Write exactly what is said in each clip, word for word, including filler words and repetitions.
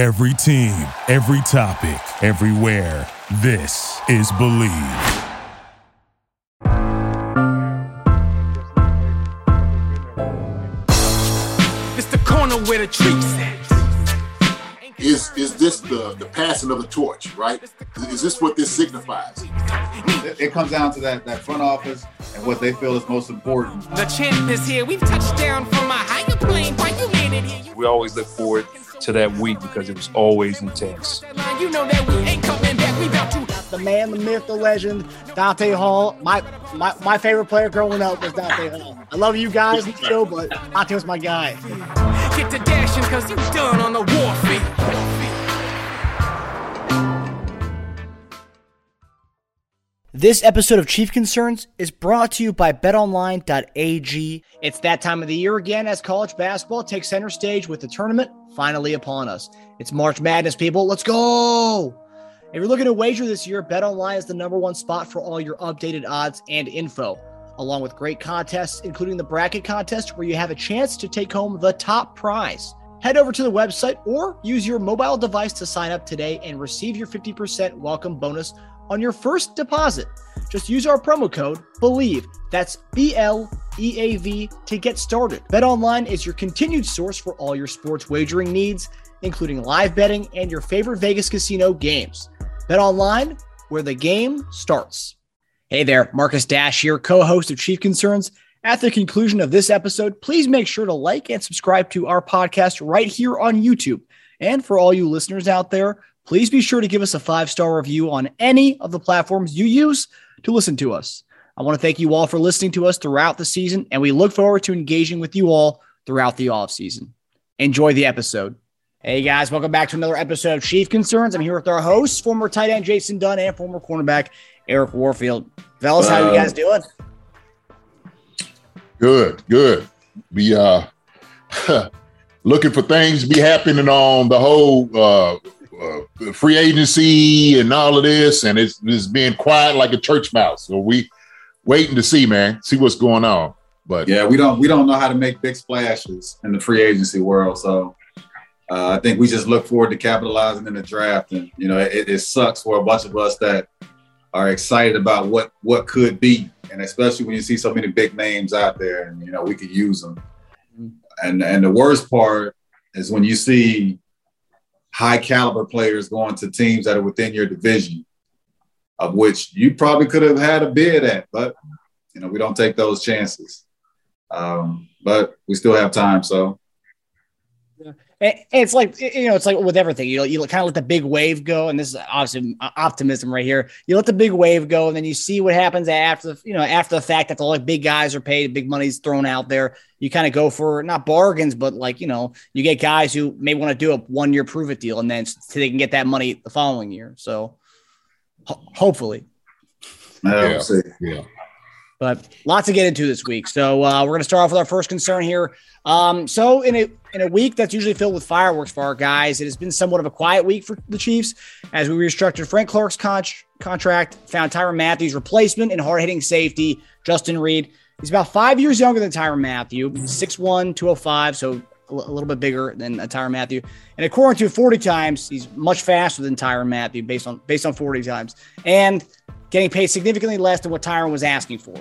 Every team, every topic, everywhere. This is Believe. It's the corner where the treats at. Is is this the, the passing of the torch, right? Is this what this signifies? It comes down to that, that front office and what they feel is most important. The champ is here. We've touched down from a higher plane. Why you landed here? We always look forward to that week because it was always intense. You know that we ain't coming back. We about to. The man, the myth, the legend, Dante Hall. My my, my favorite player growing up was Dante Hall. I love you guys in the show, but Dante was my guy. Get to dashing because you done on the war feet. This episode of Chief Concerns is brought to you by betonline.ag. It's that time of the year again as college basketball takes center stage with the tournament finally upon us. It's March Madness, people. Let's go. If you're looking to wager this year, BetOnline is the number one spot for all your updated odds and info, along with great contests, including the bracket contest, where you have a chance to take home the top prize. Head over to the website or use your mobile device to sign up today and receive your fifty percent welcome bonus on your first deposit. Just use our promo code BELIEVE, that's B L E A V, to get started. BetOnline is your continued source for all your sports wagering needs, including live betting and your favorite Vegas casino games. BetOnline, where the game starts. Hey there, Marcus Dash here, co-host of Chief Concerns. At the conclusion of this episode, please make sure to like and subscribe to our podcast right here on YouTube. And for all you listeners out there, please be sure to give us a five-star review on any of the platforms you use to listen to us. I want to thank you all for listening to us throughout the season, and we look forward to engaging with you all throughout the offseason. Enjoy the episode. Hey, guys, welcome back to another episode of Chief Concerns. I'm here with our hosts, former tight end Jason Dunn and former cornerback Eric Warfield. Fellas, how uh, you guys doing? Good, good. Be uh, looking for things to be happening on the whole uh, – Uh, free agency and all of this, and it's, it's being quiet like a church mouse. So we waiting to see, man, see what's going on. But yeah, we don't we don't know how to make big splashes in the free agency world. So uh, I think we just look forward to capitalizing in the draft. And you know, it, it sucks for a bunch of us that are excited about what what could be, and especially when you see so many big names out there, and you know we could use them. And and the worst part is when you see high caliber players going to teams that are within your division, of which you probably could have had a bid at, but you know, we don't take those chances. Um, but we still have time. So yeah. And it's like, you know, it's like with everything, you know, you kind of let the big wave go. And this is obviously optimism right here. You let the big wave go and then you see what happens after, the, you know, after the fact that all the big guys are paid, big money's thrown out there. You kind of go for not bargains, but like, you know, you get guys who may want to do a one year prove it deal and then so they can get that money the following year. So ho- hopefully. Yeah. Yeah. But lots to get into this week. So uh, we're going to start off with our first concern here. Um, so in a in a week that's usually filled with fireworks for our guys, it has been somewhat of a quiet week for the Chiefs as we restructured Frank Clark's con- contract, found Tyrann Mathieu's replacement in hard-hitting safety, Justin Reed. He's about five years younger than Tyrann Mathieu, six one, two oh five, so a, l- a little bit bigger than uh, Tyrann Mathieu. And according to forty times, he's much faster than Tyrann Mathieu based on, based on forty times. And getting paid significantly less than what Tyrann was asking for.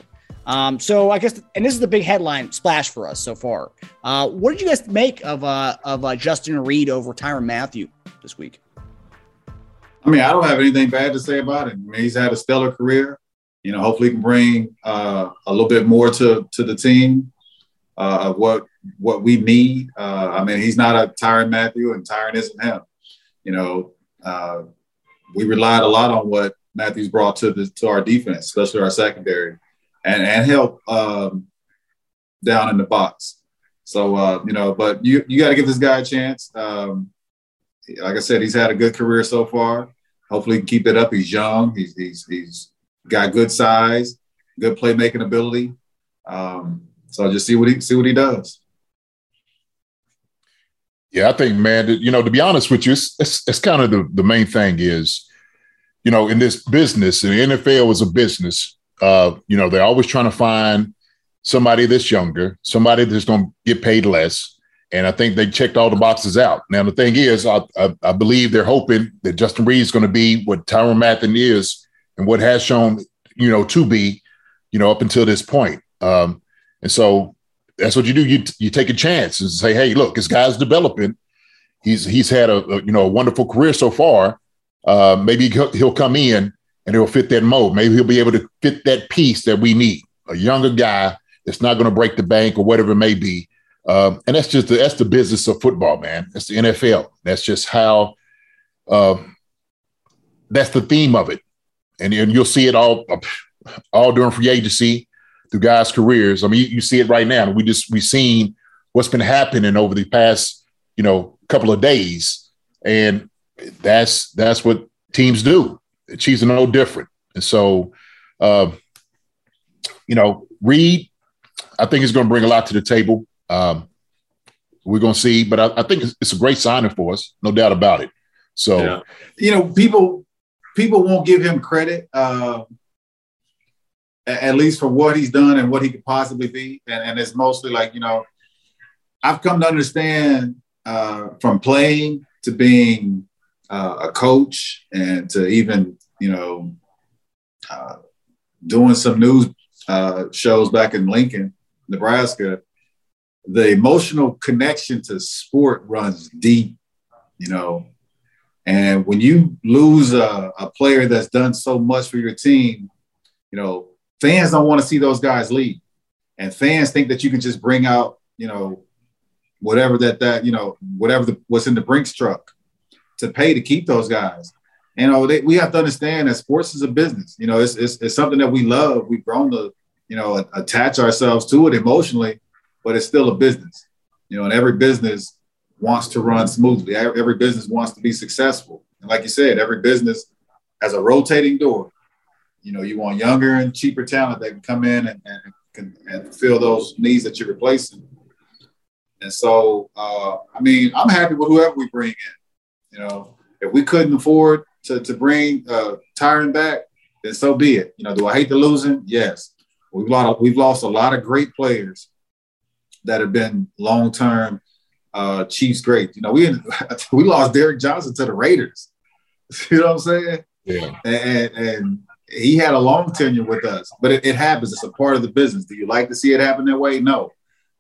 Um, so I guess, and this is the big headline splash for us so far. Uh, what did you guys make of uh, of uh, Justin Reed over Tyrann Mathieu this week? I mean, I don't have anything bad to say about him. I mean, he's had a stellar career. You know, hopefully he can bring uh, a little bit more to to the team uh, of what, what we need. Uh, I mean, he's not a Tyrann Mathieu and Tyrann isn't him. You know, uh, we relied a lot on what Matthew's brought to the to our defense, especially our secondary, and and help um, down in the box. So uh, you know, but you you got to give this guy a chance. Um, like I said, he's had a good career so far. Hopefully, he can keep it up. He's young. He's he's he's got good size, good playmaking ability. Um, so just see what he see what he does. Yeah, I think, man. You know, to be honest with you, it's it's, it's kind of the the main thing is, you know, in this business, and the N F L is a business, uh, you know, they're always trying to find somebody that's younger, somebody that's going to get paid less. And I think they checked all the boxes out. Now, the thing is, I, I, I believe they're hoping that Justin Reed is going to be what Tyrann Mathieu is and what has shown, you know, to be, you know, up until this point. Um, and so that's what you do. You you take a chance and say, hey, look, this guy's developing. He's he's had a, a you know a wonderful career so far. Uh, maybe he'll come in and he'll fit that mold. Maybe he'll be able to fit that piece that we need. A younger guy that's not going to break the bank or whatever it may be. Um, and that's just the, that's the business of football, man. That's the N F L. That's just how um, that's the theme of it. And, and you'll see it all all during free agency through guys' careers. I mean, you, you see it right now. We just we've seen what's been happening over the past, you know, couple of days. And that's that's what teams do. The Chiefs are no different. And so, uh, you know, Reed, I think he's going to bring a lot to the table. Um, we're going to see, but I, I think it's, it's a great signing for us. No doubt about it. So, yeah. you know, people, people won't give him credit, uh, at least for what he's done and what he could possibly be. And, and it's mostly like, you know, I've come to understand, uh, from playing to being uh, a coach and to even, you know, uh, doing some news, uh, shows back in Lincoln, Nebraska, the emotional connection to sport runs deep, you know, and when you lose a, a player that's done so much for your team, you know, fans don't want to see those guys leave. And fans think that you can just bring out, you know, whatever that, that you know, whatever the, what's in the Brinks truck to pay to keep those guys. You know, they, we have to understand that sports is a business. You know, it's, it's, it's something that we love. We've grown to, you know, attach ourselves to it emotionally. But it's still a business, you know, and every business wants to run smoothly. Every business wants to be successful. And like you said, every business has a rotating door. You know, you want younger and cheaper talent that can come in and, and, and fill those needs that you're replacing. And so, uh, I mean, I'm happy with whoever we bring in. You know, if we couldn't afford to, to bring uh, Tyrann back, then so be it. You know, do I hate to lose him? Yes. We've lost, we've lost a lot of great players that have been long-term uh, Chiefs great. You know, we we lost Derrick Johnson to the Raiders. You know what I'm saying? Yeah. And, and he had a long tenure with us, but it, it happens. It's a part of the business. Do you like to see it happen that way? No,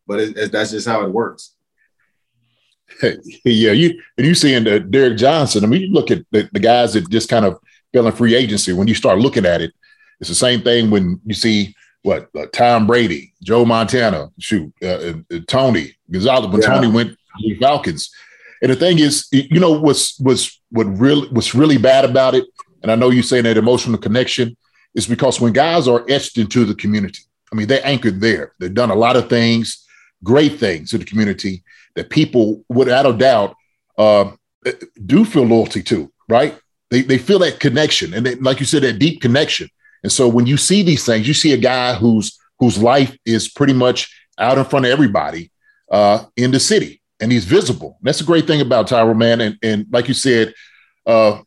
but it, it, that's just how it works. Hey, yeah, you and you seeing the Derrick Johnson. I mean, you look at the, the guys that just kind of fell in free agency. When you start looking at it, it's the same thing when you see. What uh, Tom Brady, Joe Montana, shoot, uh, uh, Tony Gonzalez, but yeah. Tony went to the Falcons. And the thing is, you know, what's what's what really what's really bad about it, and I know you're saying that emotional connection is because when guys are etched into the community, I mean, they're anchored there. They've done a lot of things, great things to the community that people, without a doubt, uh, do feel loyalty to. Right? They they feel that connection, and they, like you said, that deep connection. And so when you see these things, you see a guy whose whose life is pretty much out in front of everybody uh, in the city, and he's visible. And that's a great thing about Tyrann, man. And, and like you said, uh,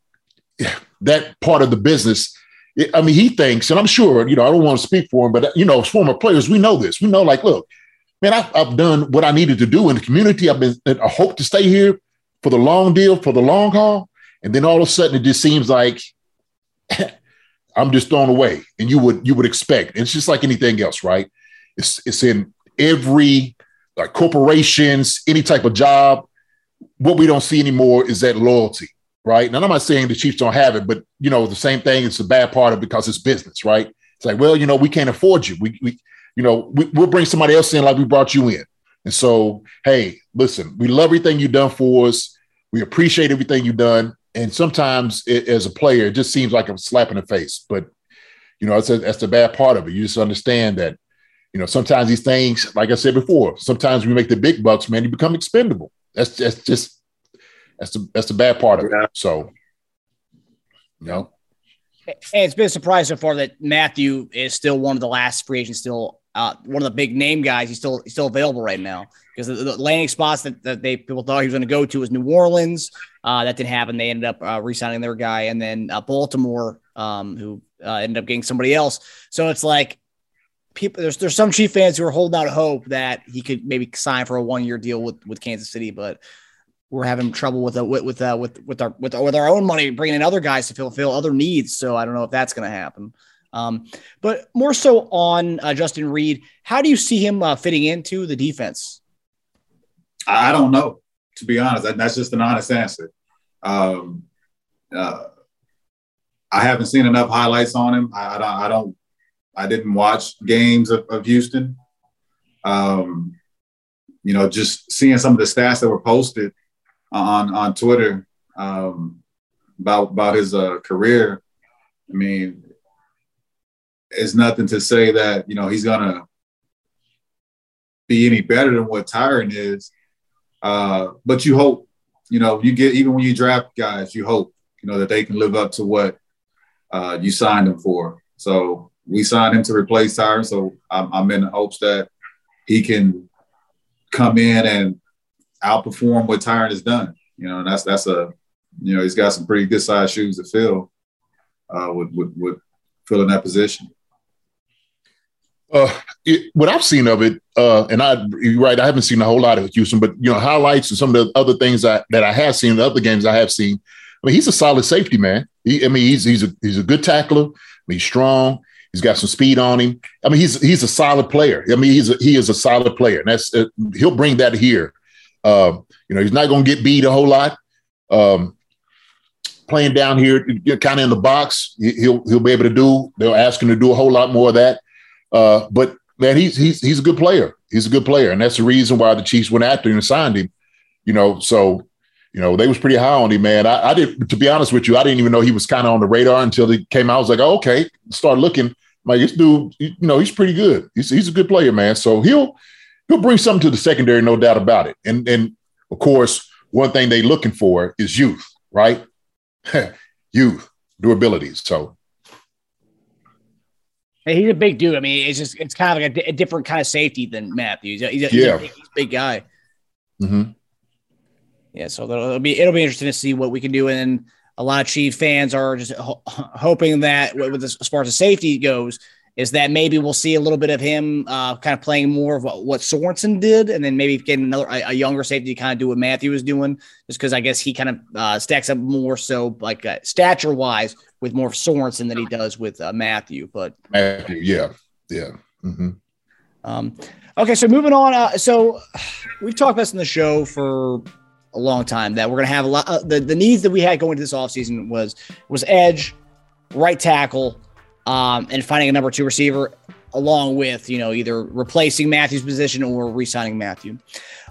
that part of the business, it, I mean, he thinks, and I'm sure, you know, I don't want to speak for him, but, you know, as former players, we know this. We know, like, look, man, I've, I've done what I needed to do in the community. I've been, I hope to stay here for the long deal, for the long haul. And then all of a sudden it just seems like I'm just thrown away, and you would you would expect. It's just like anything else, right? It's it's in every like corporations, any type of job. What we don't see anymore is that loyalty, right? And I'm not saying the Chiefs don't have it, but you know the same thing. It's a bad part of it because it's business, right? It's like, well, you know, we can't afford you. We we you know we, we'll bring somebody else in like we brought you in. And so, hey, listen, we love everything you've done for us. We appreciate everything you've done. And sometimes it, as a player, it just seems like a slap in the face. But, you know, that's, a, that's the bad part of it. You just understand that, you know, sometimes these things, like I said before, sometimes we make the big bucks, man, you become expendable. That's, that's just that's the, that's the bad part of it. So, you know. And it's been a surprise so far that Mathieu is still one of the last free agents, still uh, one of the big name guys. He's still he's still available right now because the, the landing spots that, that they people thought he was going to go to was New Orleans. Uh, that didn't happen. They ended up uh, re-signing their guy, and then uh, Baltimore, um, who uh, ended up getting somebody else. So it's like people, there's there's some Chief fans who are holding out hope that he could maybe sign for a one year deal with, with Kansas City, but we're having trouble with uh, with with, uh, with with our with with our own money bringing in other guys to fulfill other needs. So I don't know if that's going to happen. Um, but more so on uh, Justin Reed, how do you see him uh, fitting into the defense? I don't know, to be honest. That's just an honest answer. Um, uh, I haven't seen enough highlights on him. I, I don't. I don't. I didn't watch games of, of Houston. Um, you know, just seeing some of the stats that were posted on on Twitter um, about about his uh, career. I mean, it's nothing to say that you know he's gonna be any better than what Tyrann is. Uh, but you hope, you know, you get even when you draft guys, you hope you know that they can live up to what uh, you signed them for. So. We signed him to replace Tyrann, so I'm, I'm in hopes that he can come in and outperform what Tyrann has done. You know, and that's that's a you know he's got some pretty good sized shoes to fill uh, with, with with filling that position. Uh, it, what I've seen of it, uh, and I you're right, I haven't seen a whole lot of Houston, but you know highlights and some of the other things that that I have seen, the other games I have seen. I mean, he's a solid safety man. He, I mean, he's he's a he's a good tackler. I mean, he's strong. He's got some speed on him. I mean, he's he's a solid player. I mean, he's a, he is a solid player, and that's uh, he'll bring that here. Uh, you know, he's not going to get beat a whole lot. Um, playing down here, kind of in the box, he'll he'll be able to do. They'll ask him to do a whole lot more of that. Uh, but man, he's he's he's a good player. He's a good player, and that's the reason why the Chiefs went after him and signed him. You know, so. You know, they was pretty high on him, man. I, I did, to be honest with you, I didn't even know he was kind of on the radar until he came out. I was like, oh, okay, start looking. I'm like, this dude, you know, he's pretty good. He's he's a good player, man. So he'll he'll bring something to the secondary, no doubt about it. And and of course, one thing they looking for is youth, right? Youth, durability. So hey, he's a big dude. I mean, it's just it's kind of like a, d- a different kind of safety than Matthews. He's a, he's yeah. a, big, he's a big guy. Mm-hmm. Yeah, so it'll be it'll be interesting to see what we can do. And a lot of Chief fans are just ho- hoping that, with as far as safety goes, is that maybe we'll see a little bit of him uh, kind of playing more of what, what Sorensen did, and then maybe getting another a, a younger safety to kind of do what Matthew was doing, just because I guess he kind of uh, stacks up more so like uh, stature wise with more of Sorensen than he does with uh, Matthew. But Matthew, yeah, yeah. Mm-hmm. Um, okay, so moving on. Uh, so we've talked about this in the show for. A long time that we're going to have a lot of the, the needs that we had going into this offseason was, was edge, right tackle, um, and finding a number two receiver along with, you know, either replacing Matthew's position or re-signing Matthew.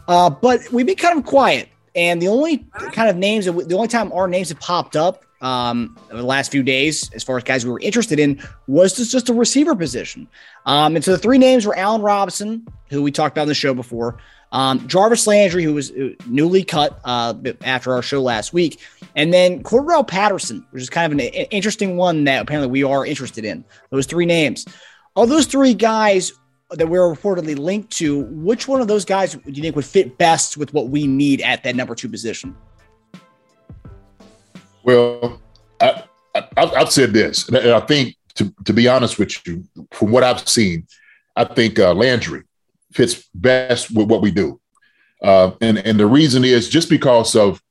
Uh, but we've been kind of quiet. And the only kind of names, that we, the only time our names have popped up um, over the last few days, as far as guys we were interested in, was just, just a receiver position. Um, and so the three names were Allen Robinson, who we talked about on the show before, Um, Jarvis Landry, who was newly cut uh, after our show last week, and then Cordarrelle Patterson, which is kind of an, an interesting one that apparently we are interested in. Those three names. Of those three guys that we were reportedly linked to, which one of those guys do you think would fit best with what we need at that number two position? Well, I, I, I've said this, and I think, to, to be honest with you, from what I've seen, I think uh, Landry fits best with what we do. Uh, and, and the reason is just because of,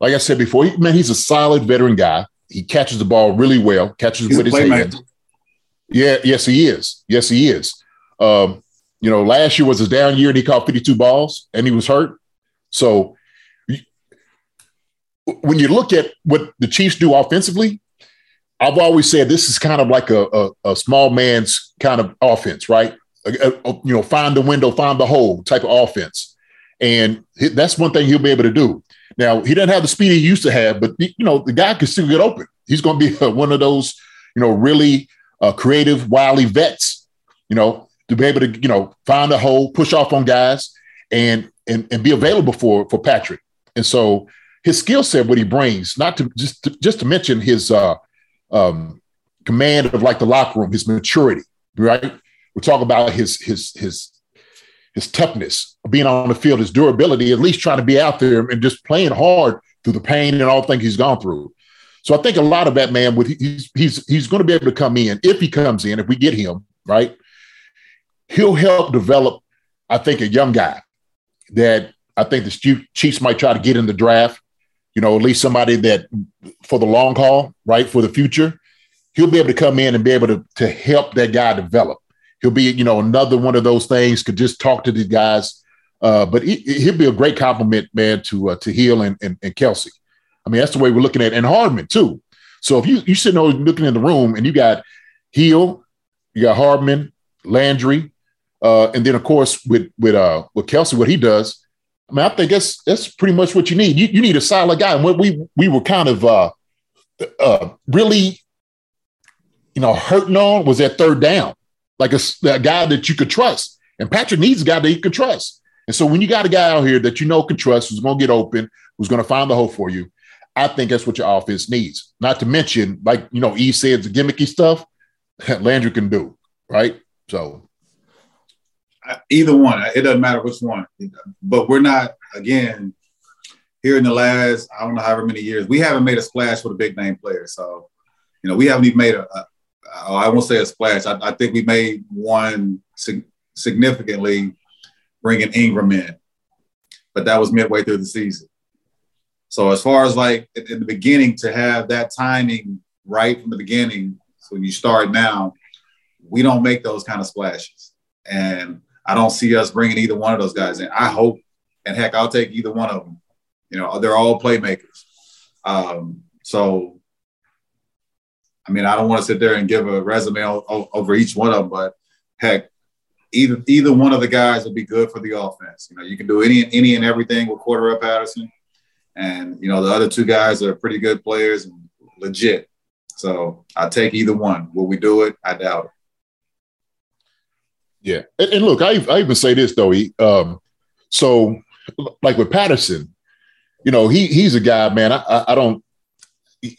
like I said before, he, man, he's a solid veteran guy. He catches the ball really well, catches he's with his hands. Man. Yeah, yes, he is. Yes, he is. Um, you know, last year was his down year and he caught fifty-two balls and he was hurt. So when you look at what the Chiefs do offensively, I've always said this is kind of like a, a, a small man's kind of offense, right? You know, find the window, find the hole type of offense. And that's one thing he'll be able to do. Now, he doesn't have the speed he used to have, but, you know, the guy can still get open. He's going to be one of those, you know, really uh, creative, wily vets, you know, to be able to, you know, find a hole, push off on guys and and, and be available for, for Patrick. And so his skill set, what he brings, not to just to, just to mention his uh, um, command of like the locker room, his maturity, right? We talk about his his his his toughness, being on the field, his durability, at least trying to be out there and just playing hard through the pain and all things he's gone through. So I think a lot of that, man, with he's he's he's going to be able to come in if he comes in, if we get him, right? he'll help develop, I think, a young guy that I think the Chiefs might try to get in the draft, you know, at least somebody that for the long haul, right, for the future. He'll be able to come in and be able to, to help that guy develop. He'll be, you know, another one of those things, could just talk to these guys. Uh, but he, he'll be a great compliment, man, to uh, to Hill and, and, and Kelsey. I mean, that's the way we're looking at it. And Hardman, too. So if you, you're sitting over looking in the room and you got Hill, you got Hardman, Landry, uh, and then, of course, with with uh, with Kelsey, what he does, I mean, I think that's that's pretty much what you need. You, you need a solid guy. And what we we were kind of uh, uh, really, you know, hurting on was that third down, like a, a guy that you could trust. And Patrick needs a guy that he could trust. And so when you got a guy out here that you know can trust, who's going to get open, who's going to find the hole for you, I think that's what your offense needs. Not to mention, like, you know, Eve said, the gimmicky stuff Landry can do, right? So either one, it doesn't matter which one. But we're not, again, here in the last, I don't know, however many years, we haven't made a splash with a big name player. So, you know, we haven't even made a, a I won't say a splash. I, I think we made one sig- significantly bringing Ingram in, but that was midway through the season. So as far as like in the beginning, to have that timing right from the beginning, so when you start now, we don't make those kind of splashes. And I don't see us bringing either one of those guys in. I hope, and heck, I'll take either one of them. You know, they're all playmakers. Um, so, I mean, I don't want to sit there and give a resume o- over each one of them, but heck, either either one of the guys would be good for the offense. You know, you can do any any and everything with Cordarrelle Patterson, and you know the other two guys are pretty good players and legit. So I take either one. Will we do it? I doubt it. Yeah, and, and look, I I even say this though. He, um, so like with Patterson, you know, he he's a guy, man. I I, I don't. He,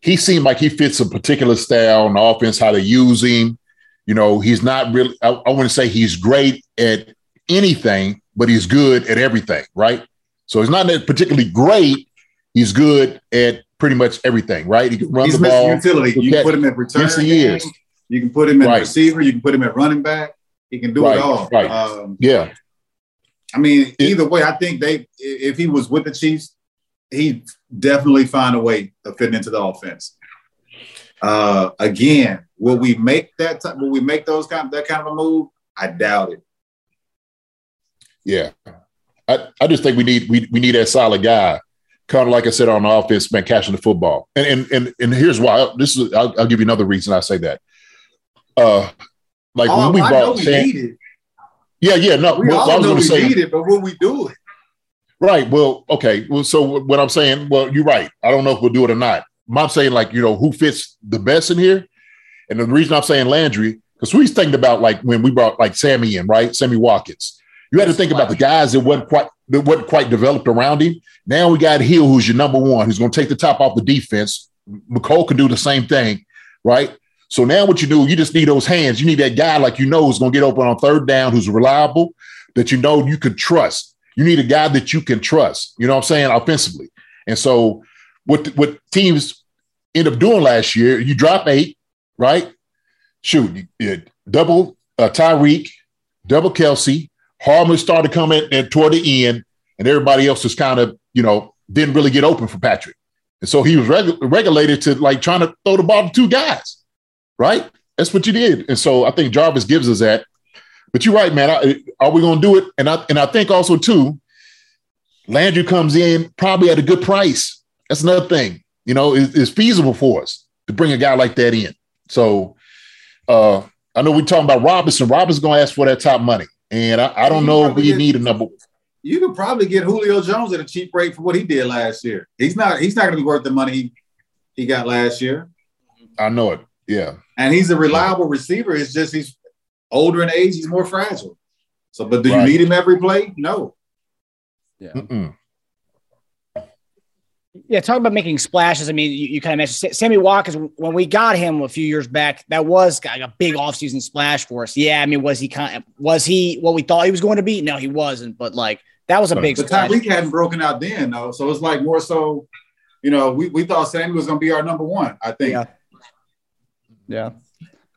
He seemed like he fits a particular style on offense, how they use him. You know, he's not really – I wouldn't say he's great at anything, but he's good at everything, right? So he's not particularly great. He's good at pretty much everything, right? He can run he's the ball. He's missing utility. You can put him at return. Yes, he is. You can put him at right. receiver. You can put him at running back. He can do right. it all. Right. Um, yeah. I mean, it, either way, I think they – if he was with the Chiefs, he definitely find a way of fitting into the offense. Uh, again, will we make that? T- will we make those kind of, that kind of a move? I doubt it. Yeah, I, I just think we need we we need that solid guy, kind of like I said on the offense, man, catching the football. And and and, and here's why. This is I'll, I'll give you another reason I say that. Uh, like oh, when we I brought, we Sam, need it. yeah, yeah, no, we well, all I was know we say, need it, but will we do it? Right. Well, okay. Well, so what I'm saying, well, you're right. I don't know if we'll do it or not. I'm saying, like, you know, who fits the best in here? And the reason I'm saying Landry, because we was thinking about, like, when we brought, like, Sammy in, right? Sammy Watkins. You had to think about the guys that wasn't quite that wasn't quite developed around him. Now we got Hill, who's your number one, who's going to take the top off the defense. Mecole can do the same thing, right? So now what you do, you just need those hands. You need that guy, like, you know, who's going to get open on third down, who's reliable, that you know you could trust. You need a guy that you can trust, you know what I'm saying, offensively. And so what what teams end up doing last year, you drop eight, right? Shoot, you, you double uh, Tyreek, double Kelsey, Hardman started coming and toward the end, and everybody else was kind of, you know, didn't really get open for Patrick. And so he was reg- regulated to, like, trying to throw the ball to two guys, right? That's what you did. And so I think Jarvis gives us that. But you're right, man. I, are we going to do it? And I and I think also, too, Landry comes in probably at a good price. That's another thing. You know, it, it's feasible for us to bring a guy like that in. So uh, I know we're talking about Robinson. Robinson's going to ask for that top money. And I, I don't know if we get, need a number. You could probably get Julio Jones at a cheap rate for what he did last year. He's not he's not going to be worth the money he, he got last year. I know it, yeah. And he's a reliable receiver. It's just he's – older in age, he's more fragile. So, but do you right. need him every play? No. Yeah. Mm-mm. Yeah. Talk about making splashes. I mean, you, you kind of mentioned Sammy Watkins. When we got him a few years back, that was like a big offseason splash for us. Yeah. I mean, was he kind of, was he what we thought he was going to be? No, he wasn't. But like that was a big. But splash. Tyreek hadn't broken out then, though. So it's like more so, you know, we, we thought Sammy was going to be our number one. I think. Yeah. Yeah.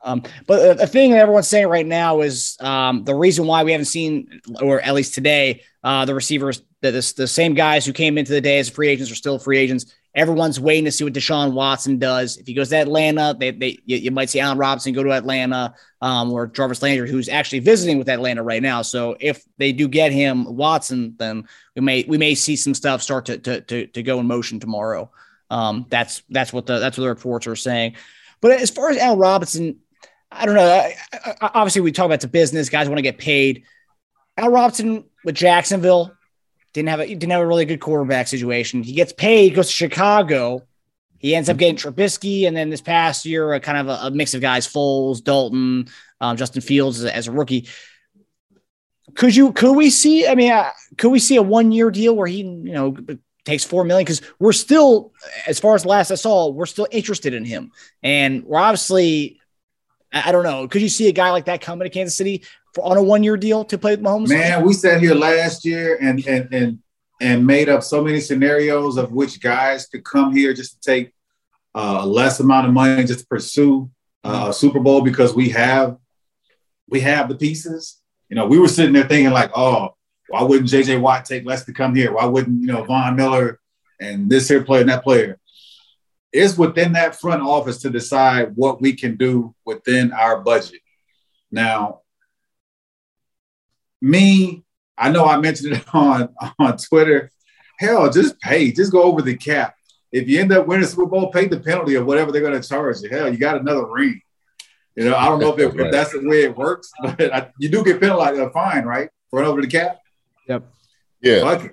Um, but the thing that everyone's saying right now is um, the reason why we haven't seen, or at least today, uh, the receivers, the, the, the same guys who came into the day as free agents are still free agents. Everyone's waiting to see what Deshaun Watson does. If he goes to Atlanta, they, they you, you might see Allen Robinson go to Atlanta um, or Jarvis Landry, who's actually visiting with Atlanta right now. So if they do get him Watson, then we may we may see some stuff start to to to, to go in motion tomorrow. Um, that's that's what the that's what the reports are saying. But as far as Allen Robinson, I don't know. I, I, obviously, we talk about it's a business. Guys want to get paid. Allen Robinson with Jacksonville didn't have a didn't have a really good quarterback situation. He gets paid, goes to Chicago. He ends up getting Trubisky, and then this past year, a kind of a, a mix of guys: Foles, Dalton, um, Justin Fields as a, as a rookie. Could you? Could we see? I mean, uh, could we see a one-year deal where he, you know, takes four million dollars? Because we're still, as far as last I saw, we're still interested in him, and we're obviously. I don't know. Could you see a guy like that coming to Kansas City for, on a one-year deal to play with Mahomes? Man, we sat here last year and and and and made up so many scenarios of which guys could come here just to take a uh, less amount of money, just to pursue a uh, Super Bowl because we have we have the pieces. You know, we were sitting there thinking like, oh, why wouldn't J J Watt take less to come here? Why wouldn't, you know, Von Miller and this here player and that player? It's within that front office to decide what we can do within our budget. Now, me, I know I mentioned it on, on Twitter. Hell, just pay. Just go over the cap. If you end up winning the Super Bowl, pay the penalty or whatever they're going to charge you. Hell, you got another ring. You know, I don't know if, it, if that's the way it works, but I, you do get penalized a fine, right? Run over the cap. Yep. Yeah. Fuck it.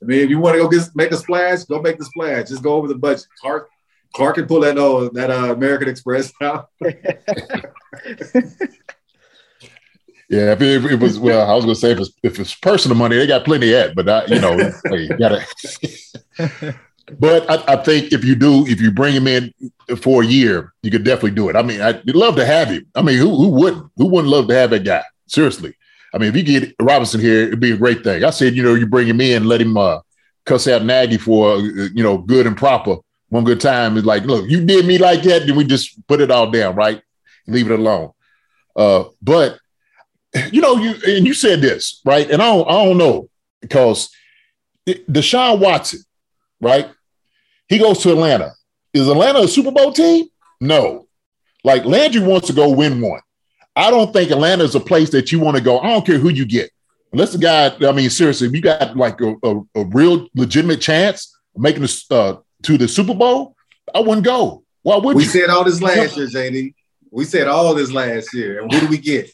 I mean, if you want to go get, make a splash, go make the splash. Just go over the budget. Clark, Clark can pull that oh, that uh, American Express out. yeah, if it, if it was well, I was gonna say if it's, if it's personal money, they got plenty at. But I, you know, you gotta. But I, I think if you do, if you bring him in for a year, you could definitely do it. I mean, I'd love to have him. I mean, who who wouldn't? Who wouldn't love to have that guy? Seriously. I mean, if you get Robinson here, it'd be a great thing. I said, you know, you bring him in, let him uh, cuss out Nagy for, uh, you know, good and proper. One good time is like, look, you did me like that, then we just put it all down, right? Leave it alone. Uh, but, you know, you and you said this, right? And I don't, I don't know, because Deshaun Watson, right? He goes to Atlanta. Is Atlanta a Super Bowl team? No. Like, Landry wants to go win one. I don't think Atlanta is a place that you want to go. I don't care who you get. Unless the guy, I mean, seriously, if you got like a, a, a real legitimate chance of making this uh, to the Super Bowl, I wouldn't go. Why would we you? We said all this last year, J D. We said all this last year. And what do we get?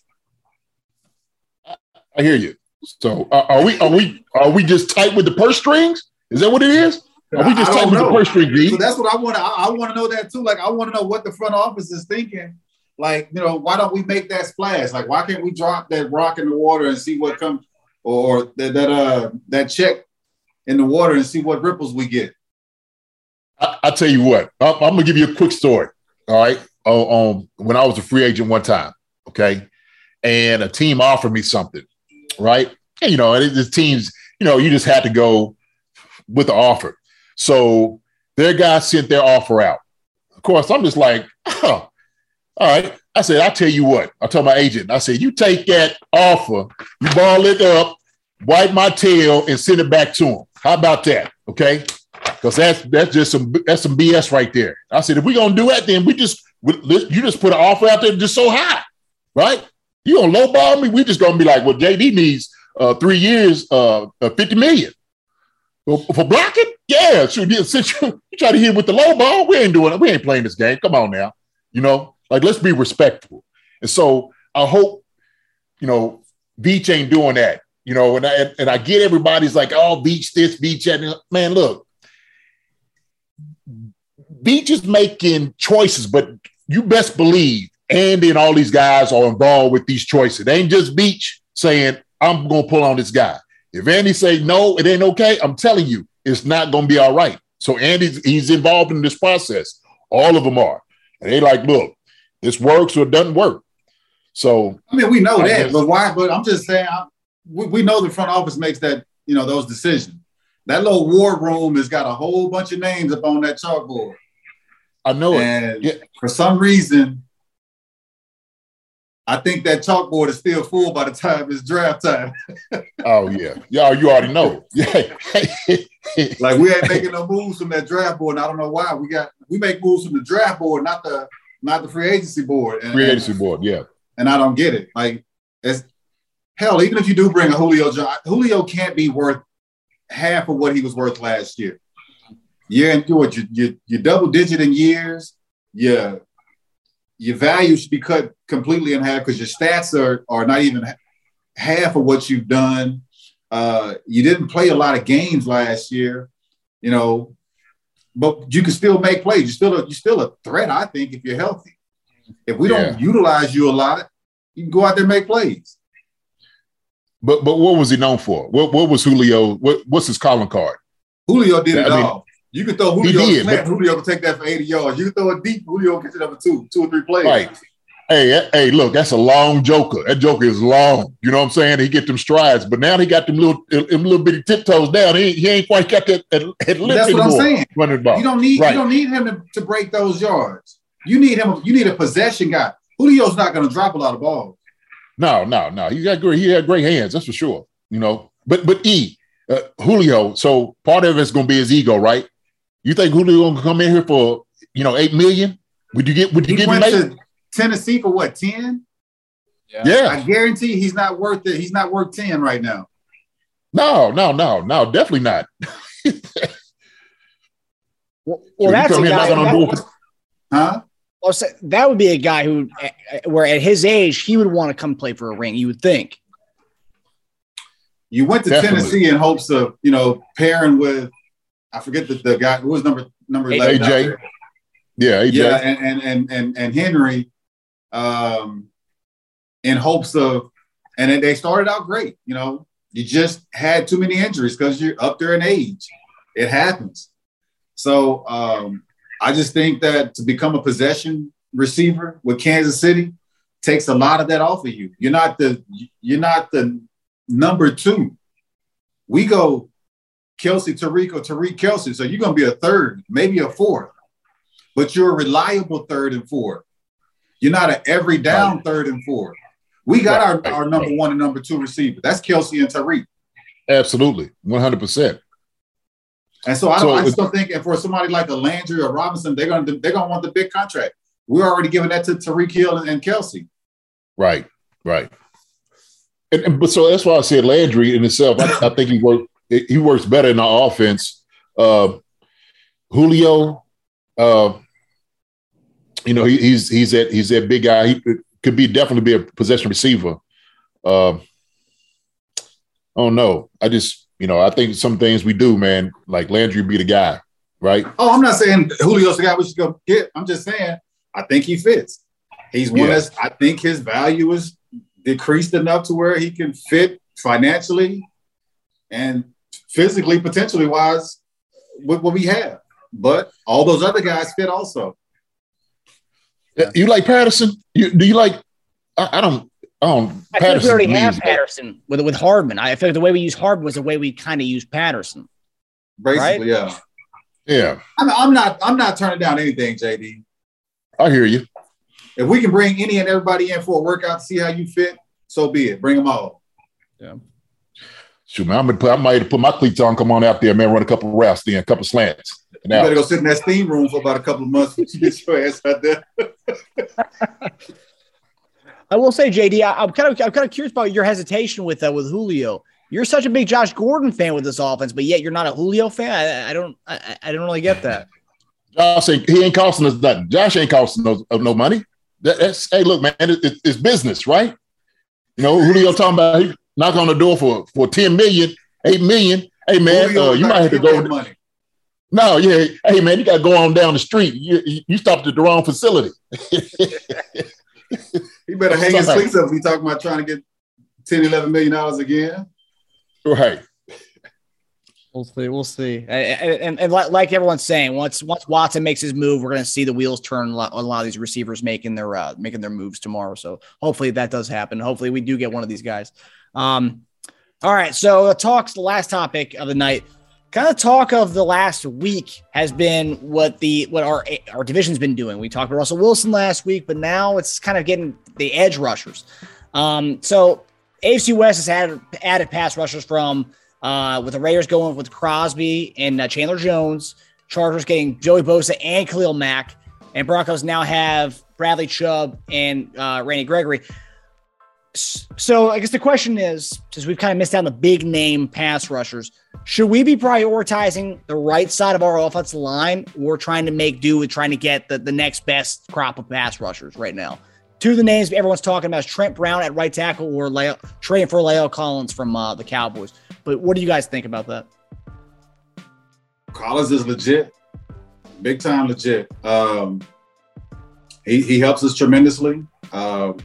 I hear you. So uh, are we are we are we just tight with the purse strings? Is that what it is? Are we just tight with know. the purse strings? So that's what I want to I, I want to know that too. Like, I want to know what the front office is thinking. Like, you know, why don't we make that splash? Like, why can't we drop that rock in the water and see what comes, or that that uh that check in the water and see what ripples we get? I, I tell you what, I, I'm gonna give you a quick story. All right, on um, when I was a free agent one time, okay, and a team offered me something, right? And, you know, and the teams, you know, you just had to go with the offer. So their guy sent their offer out. Of course, I'm just like, oh. All right. I said, I tell you what. I told my agent, I said, you take that offer, you ball it up, wipe my tail, and send it back to him. How about that? Okay. Because that's that's just some that's some B S right there. I said, if we're gonna do that, then we just we, you just put an offer out there just so high, right? You gonna lowball me? We just gonna be like, well, J D needs uh, three years, uh, fifty million for, for blocking. Yeah, sure. Since you, you try to hit with the low ball, we ain't doing it. We ain't playing this game. Come on now, you know. Like, let's be respectful. And so I hope, you know, Beach ain't doing that, you know, and I, and I get everybody's like, oh, Beach this, Beach that. Man, look, Beach is making choices, but you best believe Andy and all these guys are involved with these choices. It ain't just Beach saying, I'm going to pull on this guy. If Andy say, no, it ain't okay, I'm telling you, it's not going to be all right. So Andy's he's involved in this process. All of them are. And they like, look, this works or it doesn't work. So I mean, we know I that, guess. but why? But I'm just saying, I, we, we know the front office makes that, you know, those decisions. That little war room has got a whole bunch of names up on that chalkboard. I know and it. Yeah. For some reason, I think that chalkboard is still full by the time it's draft time. Oh, yeah. Y'all, you already know. Like, we ain't making no moves from that draft board, and I don't know why. We got we make moves from the draft board, not the not the free agency board. And, free agency and, board, yeah. And I don't get it. Like, it's, hell, even if you do bring a Julio Jones, Julio can't be worth half of what he was worth last year. Year into it, you, you, you're double-digit in years. Yeah. Your value should be cut completely in half because your stats are, are not even half of what you've done. Uh, you didn't play a lot of games last year, you know, but you can still make plays. You're still a, you're still a threat, I think, if you're healthy. If we yeah. don't utilize you a lot, you can go out there and make plays. But but what was he known for? What what was Julio? What, what's his calling card? Julio did it I all. Mean, You can throw Julio did, snap, Julio can take that for eighty yards. You can throw it deep, Julio can get it up for two, two or three plays. Right. Hey, hey, look, that's a long joker. That joker is long. You know what I'm saying? He get them strides, but now he got them little them little bitty tiptoes down. He, he ain't quite got that, that, that lift That's anymore. What I'm saying. Running ball. You don't need right. you don't need him to, to break those yards. You need him, you need a possession guy. Julio's not gonna drop a lot of balls. No, no, no. He got great, he had great hands, that's for sure. You know, but but E, uh, Julio, so part of it's gonna be his ego, right? You think Julio gonna come in here for you know eight million? Would you get? Would you he give went him to Tennessee for what ten? Yeah. yeah, I guarantee he's not worth it. He's not worth ten right now. No, no, no, no, definitely not. well, well that's a guy. That would, huh? Well, so that would be a guy who, where at his age, he would want to come play for a ring. You would think. You went to definitely. Tennessee in hopes of you know pairing with. I forget the, the guy who was number number eleven. A J, yeah, A J. yeah, and and and and, and Henry, um, in hopes of, and they started out great. You know, you just had too many injuries because you're up there in age. It happens. So um, I just think that to become a possession receiver with Kansas City takes a lot of that off of you. You're not the you're not the number two. We go. Kelsey, Tyreek, or Tyreek, Kelsey. So you're going to be a third, maybe a fourth. But you're a reliable third and fourth. You're not an every down right. third and fourth. We got right. our, our number right. one and number two receiver. That's Kelsey and Tyreek. Absolutely. one hundred percent. And so I, so I still think, and for somebody like a Landry or Robinson, they're going to they're going to want the big contract. We're already giving that to Tyreek Hill and, and Kelsey. Right, right. And, and but so that's why I said Landry in itself, I, I think he worked. He works better in our offense. Uh, Julio, uh, you know, he, he's he's that he's that big guy. He could be definitely be a possession receiver. Uh, I don't know. I just you know I think some things we do, man. Like Landry be the guy, right? Oh, I'm not saying Julio's the guy we should go get. I'm just saying I think he fits. He's one yeah. that's I think his value is decreased enough to where he can fit financially and physically, potentially wise, with what we have. But all those other guys fit also. You like Patterson? You, do you like I, I don't I don't I Patterson think we already have Patterson with with Hardman. I feel like the way we used Hardman was the way we kind of used Patterson. Basically, right? yeah. Yeah. I'm, I'm not I'm not turning down anything, J D. I hear you. If we can bring any and everybody in for a workout to see how you fit, so be it. Bring them all. Yeah. Shoot, man, I'm gonna put, I might put my cleats on, come on out there, man, run a couple of routes, then a couple of slants. You better go sit in that steam room for about a couple of months to get your ass out there. I will say, J D, I, I'm kind of I'm kind of curious about your hesitation with uh, with Julio. You're such a big Josh Gordon fan with this offense, but yet you're not a Julio fan. I, I don't I, I don't really get that. Josh ain't he ain't costing us nothing. Josh ain't costing us no, no money. That, that's hey, look, man, it, it, it's business, right? You know, Julio talking about. He, knock on the door for, for ten million, eight million. Hey, man, uh, you might have to go. Money. No, yeah. Hey, man, you got to go on down the street. You, you, you stopped at the wrong facility. He better hang his sleeves up if he's talking about trying to get ten, eleven million dollars again. Right. We'll see. We'll see. And, and, and like everyone's saying, once once Watson makes his move, we're going to see the wheels turn on a lot of these receivers making their uh, making their moves tomorrow. So hopefully that does happen. Hopefully we do get one of these guys. Um, all right. So the talks, the last topic of the night, Kind of talk of the last week has been what the what our our division's been doing. We talked about Russell Wilson last week, but now it's kind of getting the edge rushers. Um, so A F C West has added, added pass rushers from uh, with the Raiders going with Crosby and uh, Chandler Jones. Chargers getting Joey Bosa and Khalil Mack, and Broncos now have Bradley Chubb and uh, Randy Gregory. So I guess the question is, since we've kind of missed out on the big name pass rushers, should we be prioritizing the right side of our offensive line or trying to make do with trying to get the, the next best crop of pass rushers right now? Two of the names everyone's talking about is Trent Brown at right tackle or La'el, trading for La'el Collins from uh, the Cowboys. But what do you guys think about that? Collins is legit, big time legit. Um, he, he helps us tremendously. Um,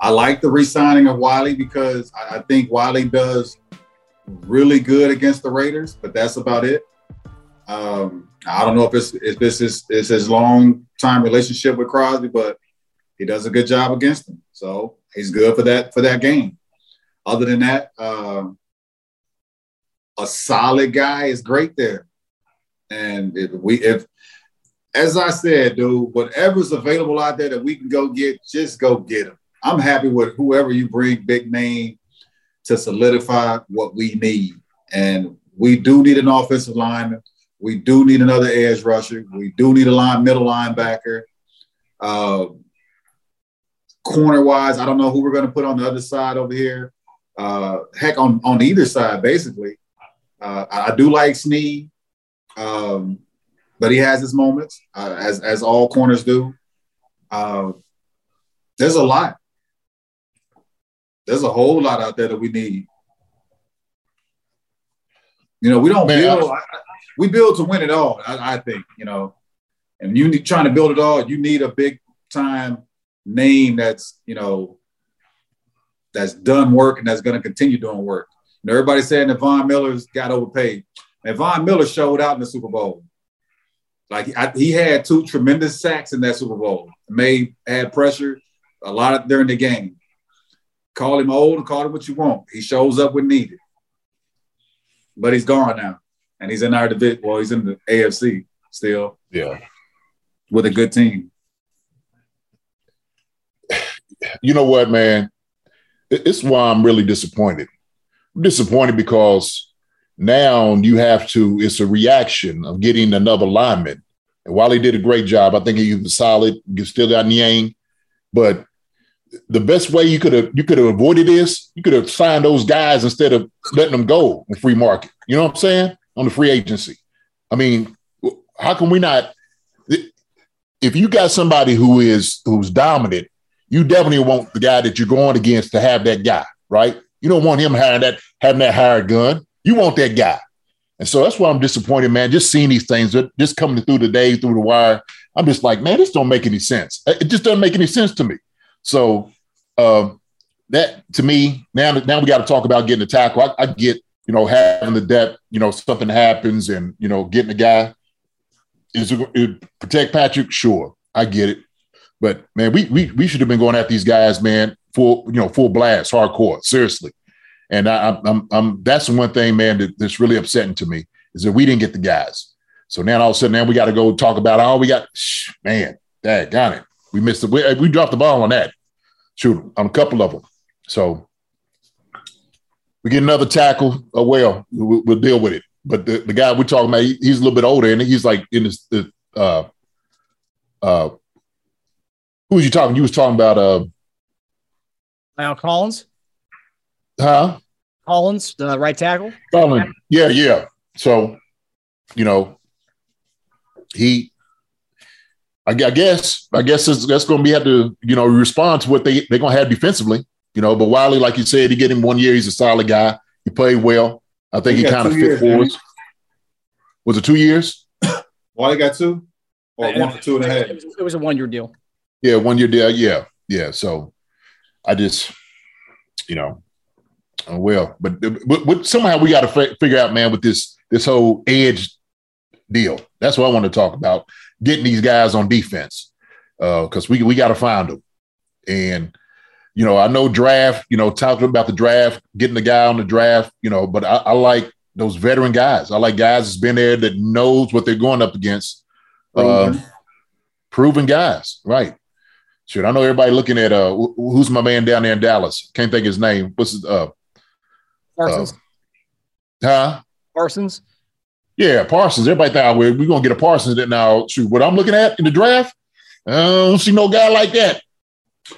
I like the re-signing of Wylie because I think Wylie does really good against the Raiders, but that's about it. Um, I don't know if it's if this is it's his long-time relationship with Crosby, but he does a good job against them, so he's good for that for that game. Other than that, uh, a solid guy is great there, and if we if. As I said, dude, whatever's available out there that we can go get, just go get him. I'm happy with whoever you bring big name to solidify what we need. And we do need an offensive lineman. We do need another edge rusher. We do need a line, middle linebacker. Uh, corner-wise, I don't know who we're going to put on the other side over here. Uh, heck, on, on either side, basically. Uh, I, I do like Snead, um, but he has his moments, uh, as, as all corners do. Uh, there's a lot. There's a whole lot out there that we need. You know, we don't Man, build. I, I, we build to win it all, I, I think, you know. And you need, trying to build it all, you need a big-time name that's, you know, that's done work and that's going to continue doing work. And everybody's saying that Von Miller's got overpaid. And Von Miller showed out in the Super Bowl. Like, I, he had two tremendous sacks in that Super Bowl. Made, had pressure a lot during the game. Call him old and call him what you want. He shows up when needed. But he's gone now. And he's in our division. Well, he's in the A F C still. Yeah. With a good team. You know what, man? It's why I'm really disappointed. I'm disappointed because now you have to, it's a reaction of getting another lineman. And while he did a great job, I think he was solid. You still got Nyang. But the best way you could have you could have avoided this, you could have signed those guys instead of letting them go in free market. You know what I'm saying? On the free agency. I mean, how can we not? If you got somebody who is who's dominant, you definitely want the guy that you're going against to have that guy, right? You don't want him having that having that hired gun. You want that guy. And so that's why I'm disappointed, man. Just seeing these things, just coming through the day, through the wire, I'm just like, man, this don't make any sense. It just doesn't make any sense to me. So uh, that, to me, now, now we got to talk about getting a tackle. I, I get, you know, having the depth, you know, something happens and, you know, getting a guy. Is it, it protect Patrick? Sure, I get it. But, man, we we we should have been going at these guys, man, full, you know, full blast, hardcore, seriously. And I, I'm, I'm, that's the one thing, man, that, that's really upsetting to me is that we didn't get the guys. So now all of a sudden, now we got to go talk about all we got. Shh, man, that got it. We missed it. We, we dropped the ball on that. Shoot, on a couple of them. So we get another tackle. Oh, well, we'll, we'll deal with it. But the, the guy we're talking about, he, he's a little bit older, and he's like in his the uh, uh, who was you talking? You was talking about uh, La'el Collins, huh? Collins, the right tackle. Collins, yeah, yeah. So you know, he. I guess I guess it's, that's going to be have to, you know, respond to what they, they're going to have defensively, you know. But Wylie, like you said, he get him one year. He's a solid guy. He played well. I think he, he kind of fit for us. Was it two years? Wylie got two? Or I, one or two and a half? It was, it was a one-year deal. Yeah, one-year deal. Yeah, yeah. So I just, you know, oh, well. But, but, but somehow we got to f- figure out, man, with this this whole edge deal. That's what I want to talk about. Getting these guys on defense because uh, we we got to find them. And, you know, I know draft, you know, talking about the draft, getting the guy on the draft, you know, but I, I like those veteran guys. I like guys that's been there that knows what they're going up against. Proven, um, proven guys, right? Sure. I know everybody looking at uh, who's my man down there in Dallas. Can't think of his name. What's his, uh, Parsons? Uh, huh? Parsons. Yeah, Parsons. Everybody thought we're, we're gonna get a Parsons that now. Shoot, what I'm looking at in the draft, I don't see no guy like that.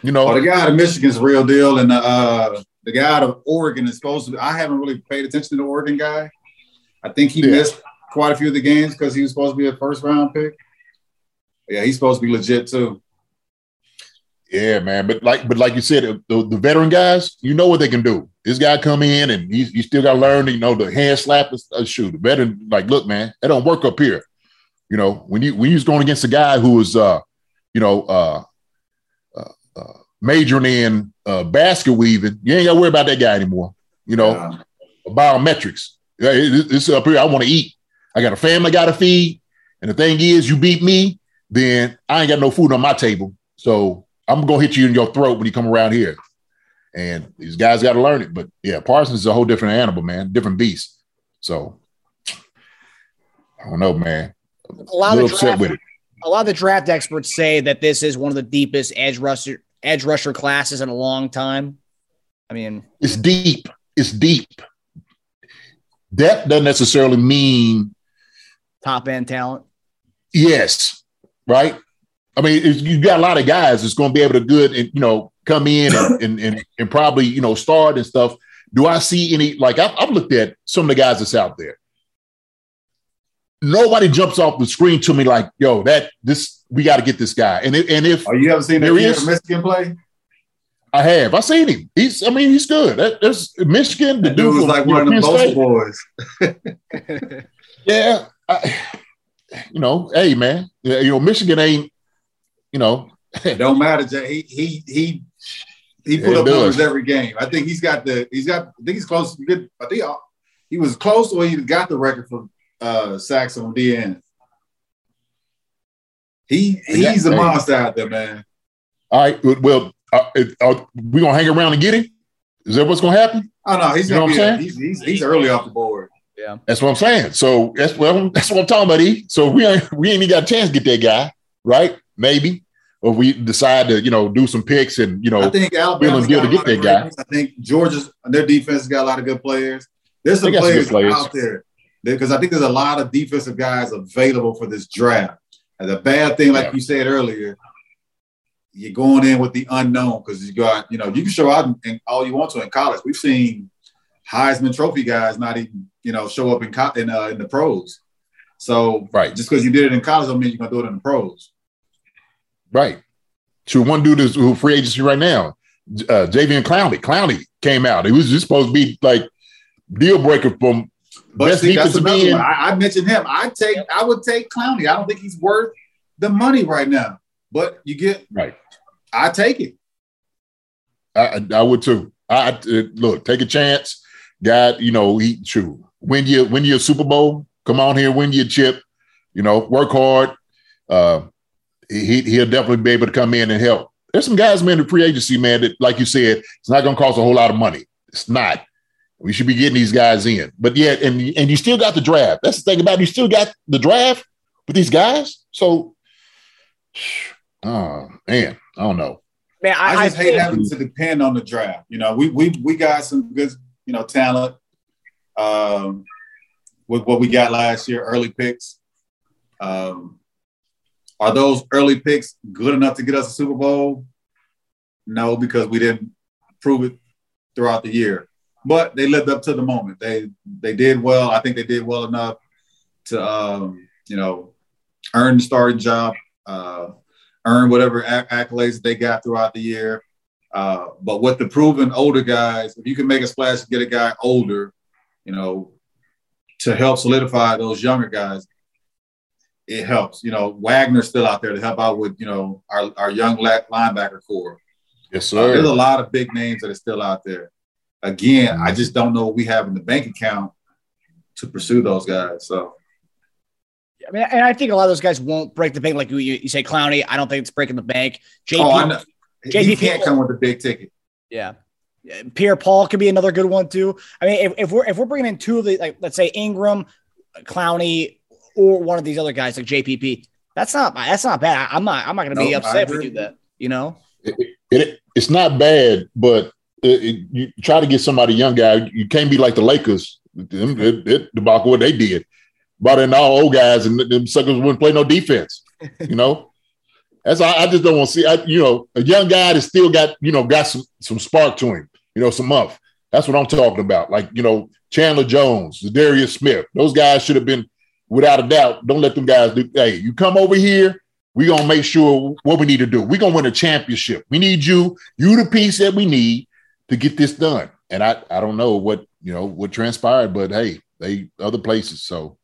You know, well, the guy out of Michigan's the real deal, and the uh, the guy out of Oregon is supposed to be, I haven't really paid attention to the Oregon guy. I think he yeah. missed quite a few of the games because he was supposed to be a first round pick. Yeah, he's supposed to be legit too. Yeah, man, but like, but like you said, the, the veteran guys, you know what they can do. This guy come in, and you, you still got to learn, you know, the hand slap is a shoot. The veteran, like, look, man, that don't work up here. You know, when you when you're going against a guy who is, uh, you know, uh, uh, uh, majoring in uh, basket weaving, you ain't got to worry about that guy anymore. You know, yeah. Biometrics. Yeah, it, it's up here. I want to eat. I got a family I got to feed, and the thing is, you beat me, then I ain't got no food on my table. So I'm going to hit you in your throat when you come around here. And these guys got to learn it. But, yeah, Parsons is a whole different animal, man, different beast. So, I don't know, man. I'm a lot, a, of draft, with it. a lot of the draft experts say that this is one of the deepest edge rusher, edge rusher classes in a long time. I mean. It's deep. It's deep. Depth doesn't necessarily mean. Top-end talent. Yes, right? I mean, you got a lot of guys that's going to be able to good and, you know, come in and, and, and, and probably, you know, start and stuff. Do I see any, like I've, I've looked at some of the guys that's out there. Nobody jumps off the screen to me like, yo, that this, we got to get this guy. And, and if oh, you haven't seen that kid from Michigan play? I have. I seen him. He's, I mean, he's good. That, there's Michigan. The that dude was like one of the most boys. Yeah. I, you know, hey, man, you know, Michigan ain't, you know, it don't matter. He he he he put yeah, up numbers every game. I think he's got the he's got. I think he's close. Good. I think he was close, or he got the record for uh, sacks on the end. He he's a monster out there, man. All right. Well, uh, uh, we gonna hang around and get him. Is that what's gonna happen? Oh no, he's you know what I'm saying. He's, he's he's early off the board. Yeah, that's what I'm saying. So that's what I'm, that's what I'm talking about. E. So we ain't, we ain't even got a chance to get that guy right. Maybe, or we decide to, you know, do some picks and, you know, I think Alabama's got to get that guy. I think Georgia's, their defense has got a lot of good players. There's some players, some players out there because I think there's a lot of defensive guys available for this draft. And the bad thing, like yeah. you said earlier, you're going in with the unknown because you got, you know, you can show out and all you want to in college. We've seen Heisman Trophy guys not even, you know, show up in co- in, uh, in the pros. So right. just because you did it in college, I mean, you're going to do it in the pros. Right. So one dude is who free agency right now, uh, Jadeveon Clowney. Clowney came out. He was just supposed to be like deal breaker from but best see, defensive end. I, I mentioned him. I take. I would take Clowney. I don't think he's worth the money right now. But you get right. I take it. I I would too. I, I look take a chance. God, you know he true. Win you win your Super Bowl. Come on here, win your chip. You know, work hard. Uh, He, he'll definitely be able to come in and help. There's some guys, man, in the free agency, man, that, like you said, it's not going to cost a whole lot of money. It's not. We should be getting these guys in. But, yeah, and, and you still got the draft. That's the thing about it. You still got the draft with these guys. So, oh, man, I don't know. Man, I, I just I hate having to depend on the draft. You know, we we we got some good, you know, talent um, with what we got last year, early picks. Um Are those early picks good enough to get us a Super Bowl? No, because we didn't prove it throughout the year. But they lived up to the moment. They they did well. I think they did well enough to, um, you know, earn the starting job, uh, earn whatever acc- accolades they got throughout the year. Uh, but with the proven older guys, if you can make a splash and get a guy older, you know, to help solidify those younger guys, it helps. You know, Wagner's still out there to help out with, you know, our, our young linebacker core. Yes, sir. Uh, there's a lot of big names that are still out there. Again, I just don't know what we have in the bank account to pursue those guys. So, yeah, I mean, and I think a lot of those guys won't break the bank. Like you, you say, Clowney, I don't think it's breaking the bank. J P, oh, I know. J P he can't P- come with a big ticket. Yeah. Pierre-Paul could be another good one too. I mean, if, if we're if we're bringing in two of the, like, let's say Ingram, Clowney, or one of these other guys like J P P, that's not that's not bad. I'm not I'm not going to be no, upset if we do that. You know, it, it, it's not bad, but it, it, you try to get somebody young guy. You can't be like the Lakers. Them, it, it, debacle what they did, brought in all old guys and them suckers wouldn't play no defense. You know. That's I, I just don't want to see. I, you know, a young guy that's still got you know got some, some spark to him. You know, some muff. That's what I'm talking about. Like you know, Chandler Jones, Darius Smith. Those guys should have been, without a doubt. Don't let them guys do. Hey, you come over here. We are gonna make sure what we need to do. We are gonna win a championship. We need you. You the piece that we need to get this done. And I, I don't know what you know what transpired, but hey, they other places. So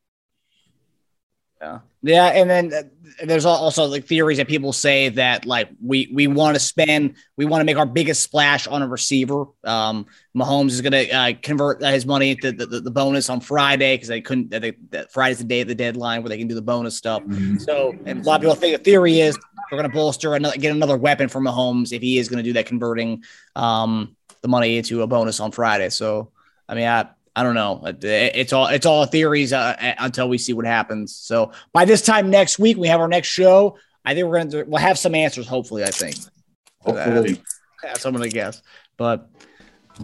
yeah. Yeah, and then there's also like theories that people say that like we we want to spend, we want to make our biggest splash on a receiver. Um, Mahomes is going to uh, convert his money into the, the, the bonus on Friday because they couldn't. They, that Friday's the day of the deadline where they can do the bonus stuff. Mm-hmm. So, and a lot of people think the theory is we're going to bolster another, get another weapon from Mahomes if he is going to do that, converting um, the money into a bonus on Friday. So, I mean, I. I don't know. It's all it's all theories uh, until we see what happens. So by this time next week, we have our next show. I think we're gonna we'll have some answers. Hopefully, I think. Hopefully, that's I'm gonna guess. But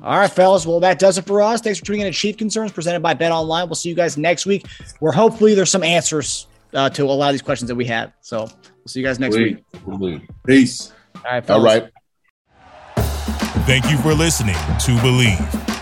all right, fellas. Well, that does it for us. Thanks for tuning in to Chief Concerns presented by Bet Online. We'll see you guys next week, where hopefully there's some answers uh, to a lot of these questions that we had. So we'll see you guys next Wait. week. Peace. All right, fellas. All right. Thank you for listening to Believe.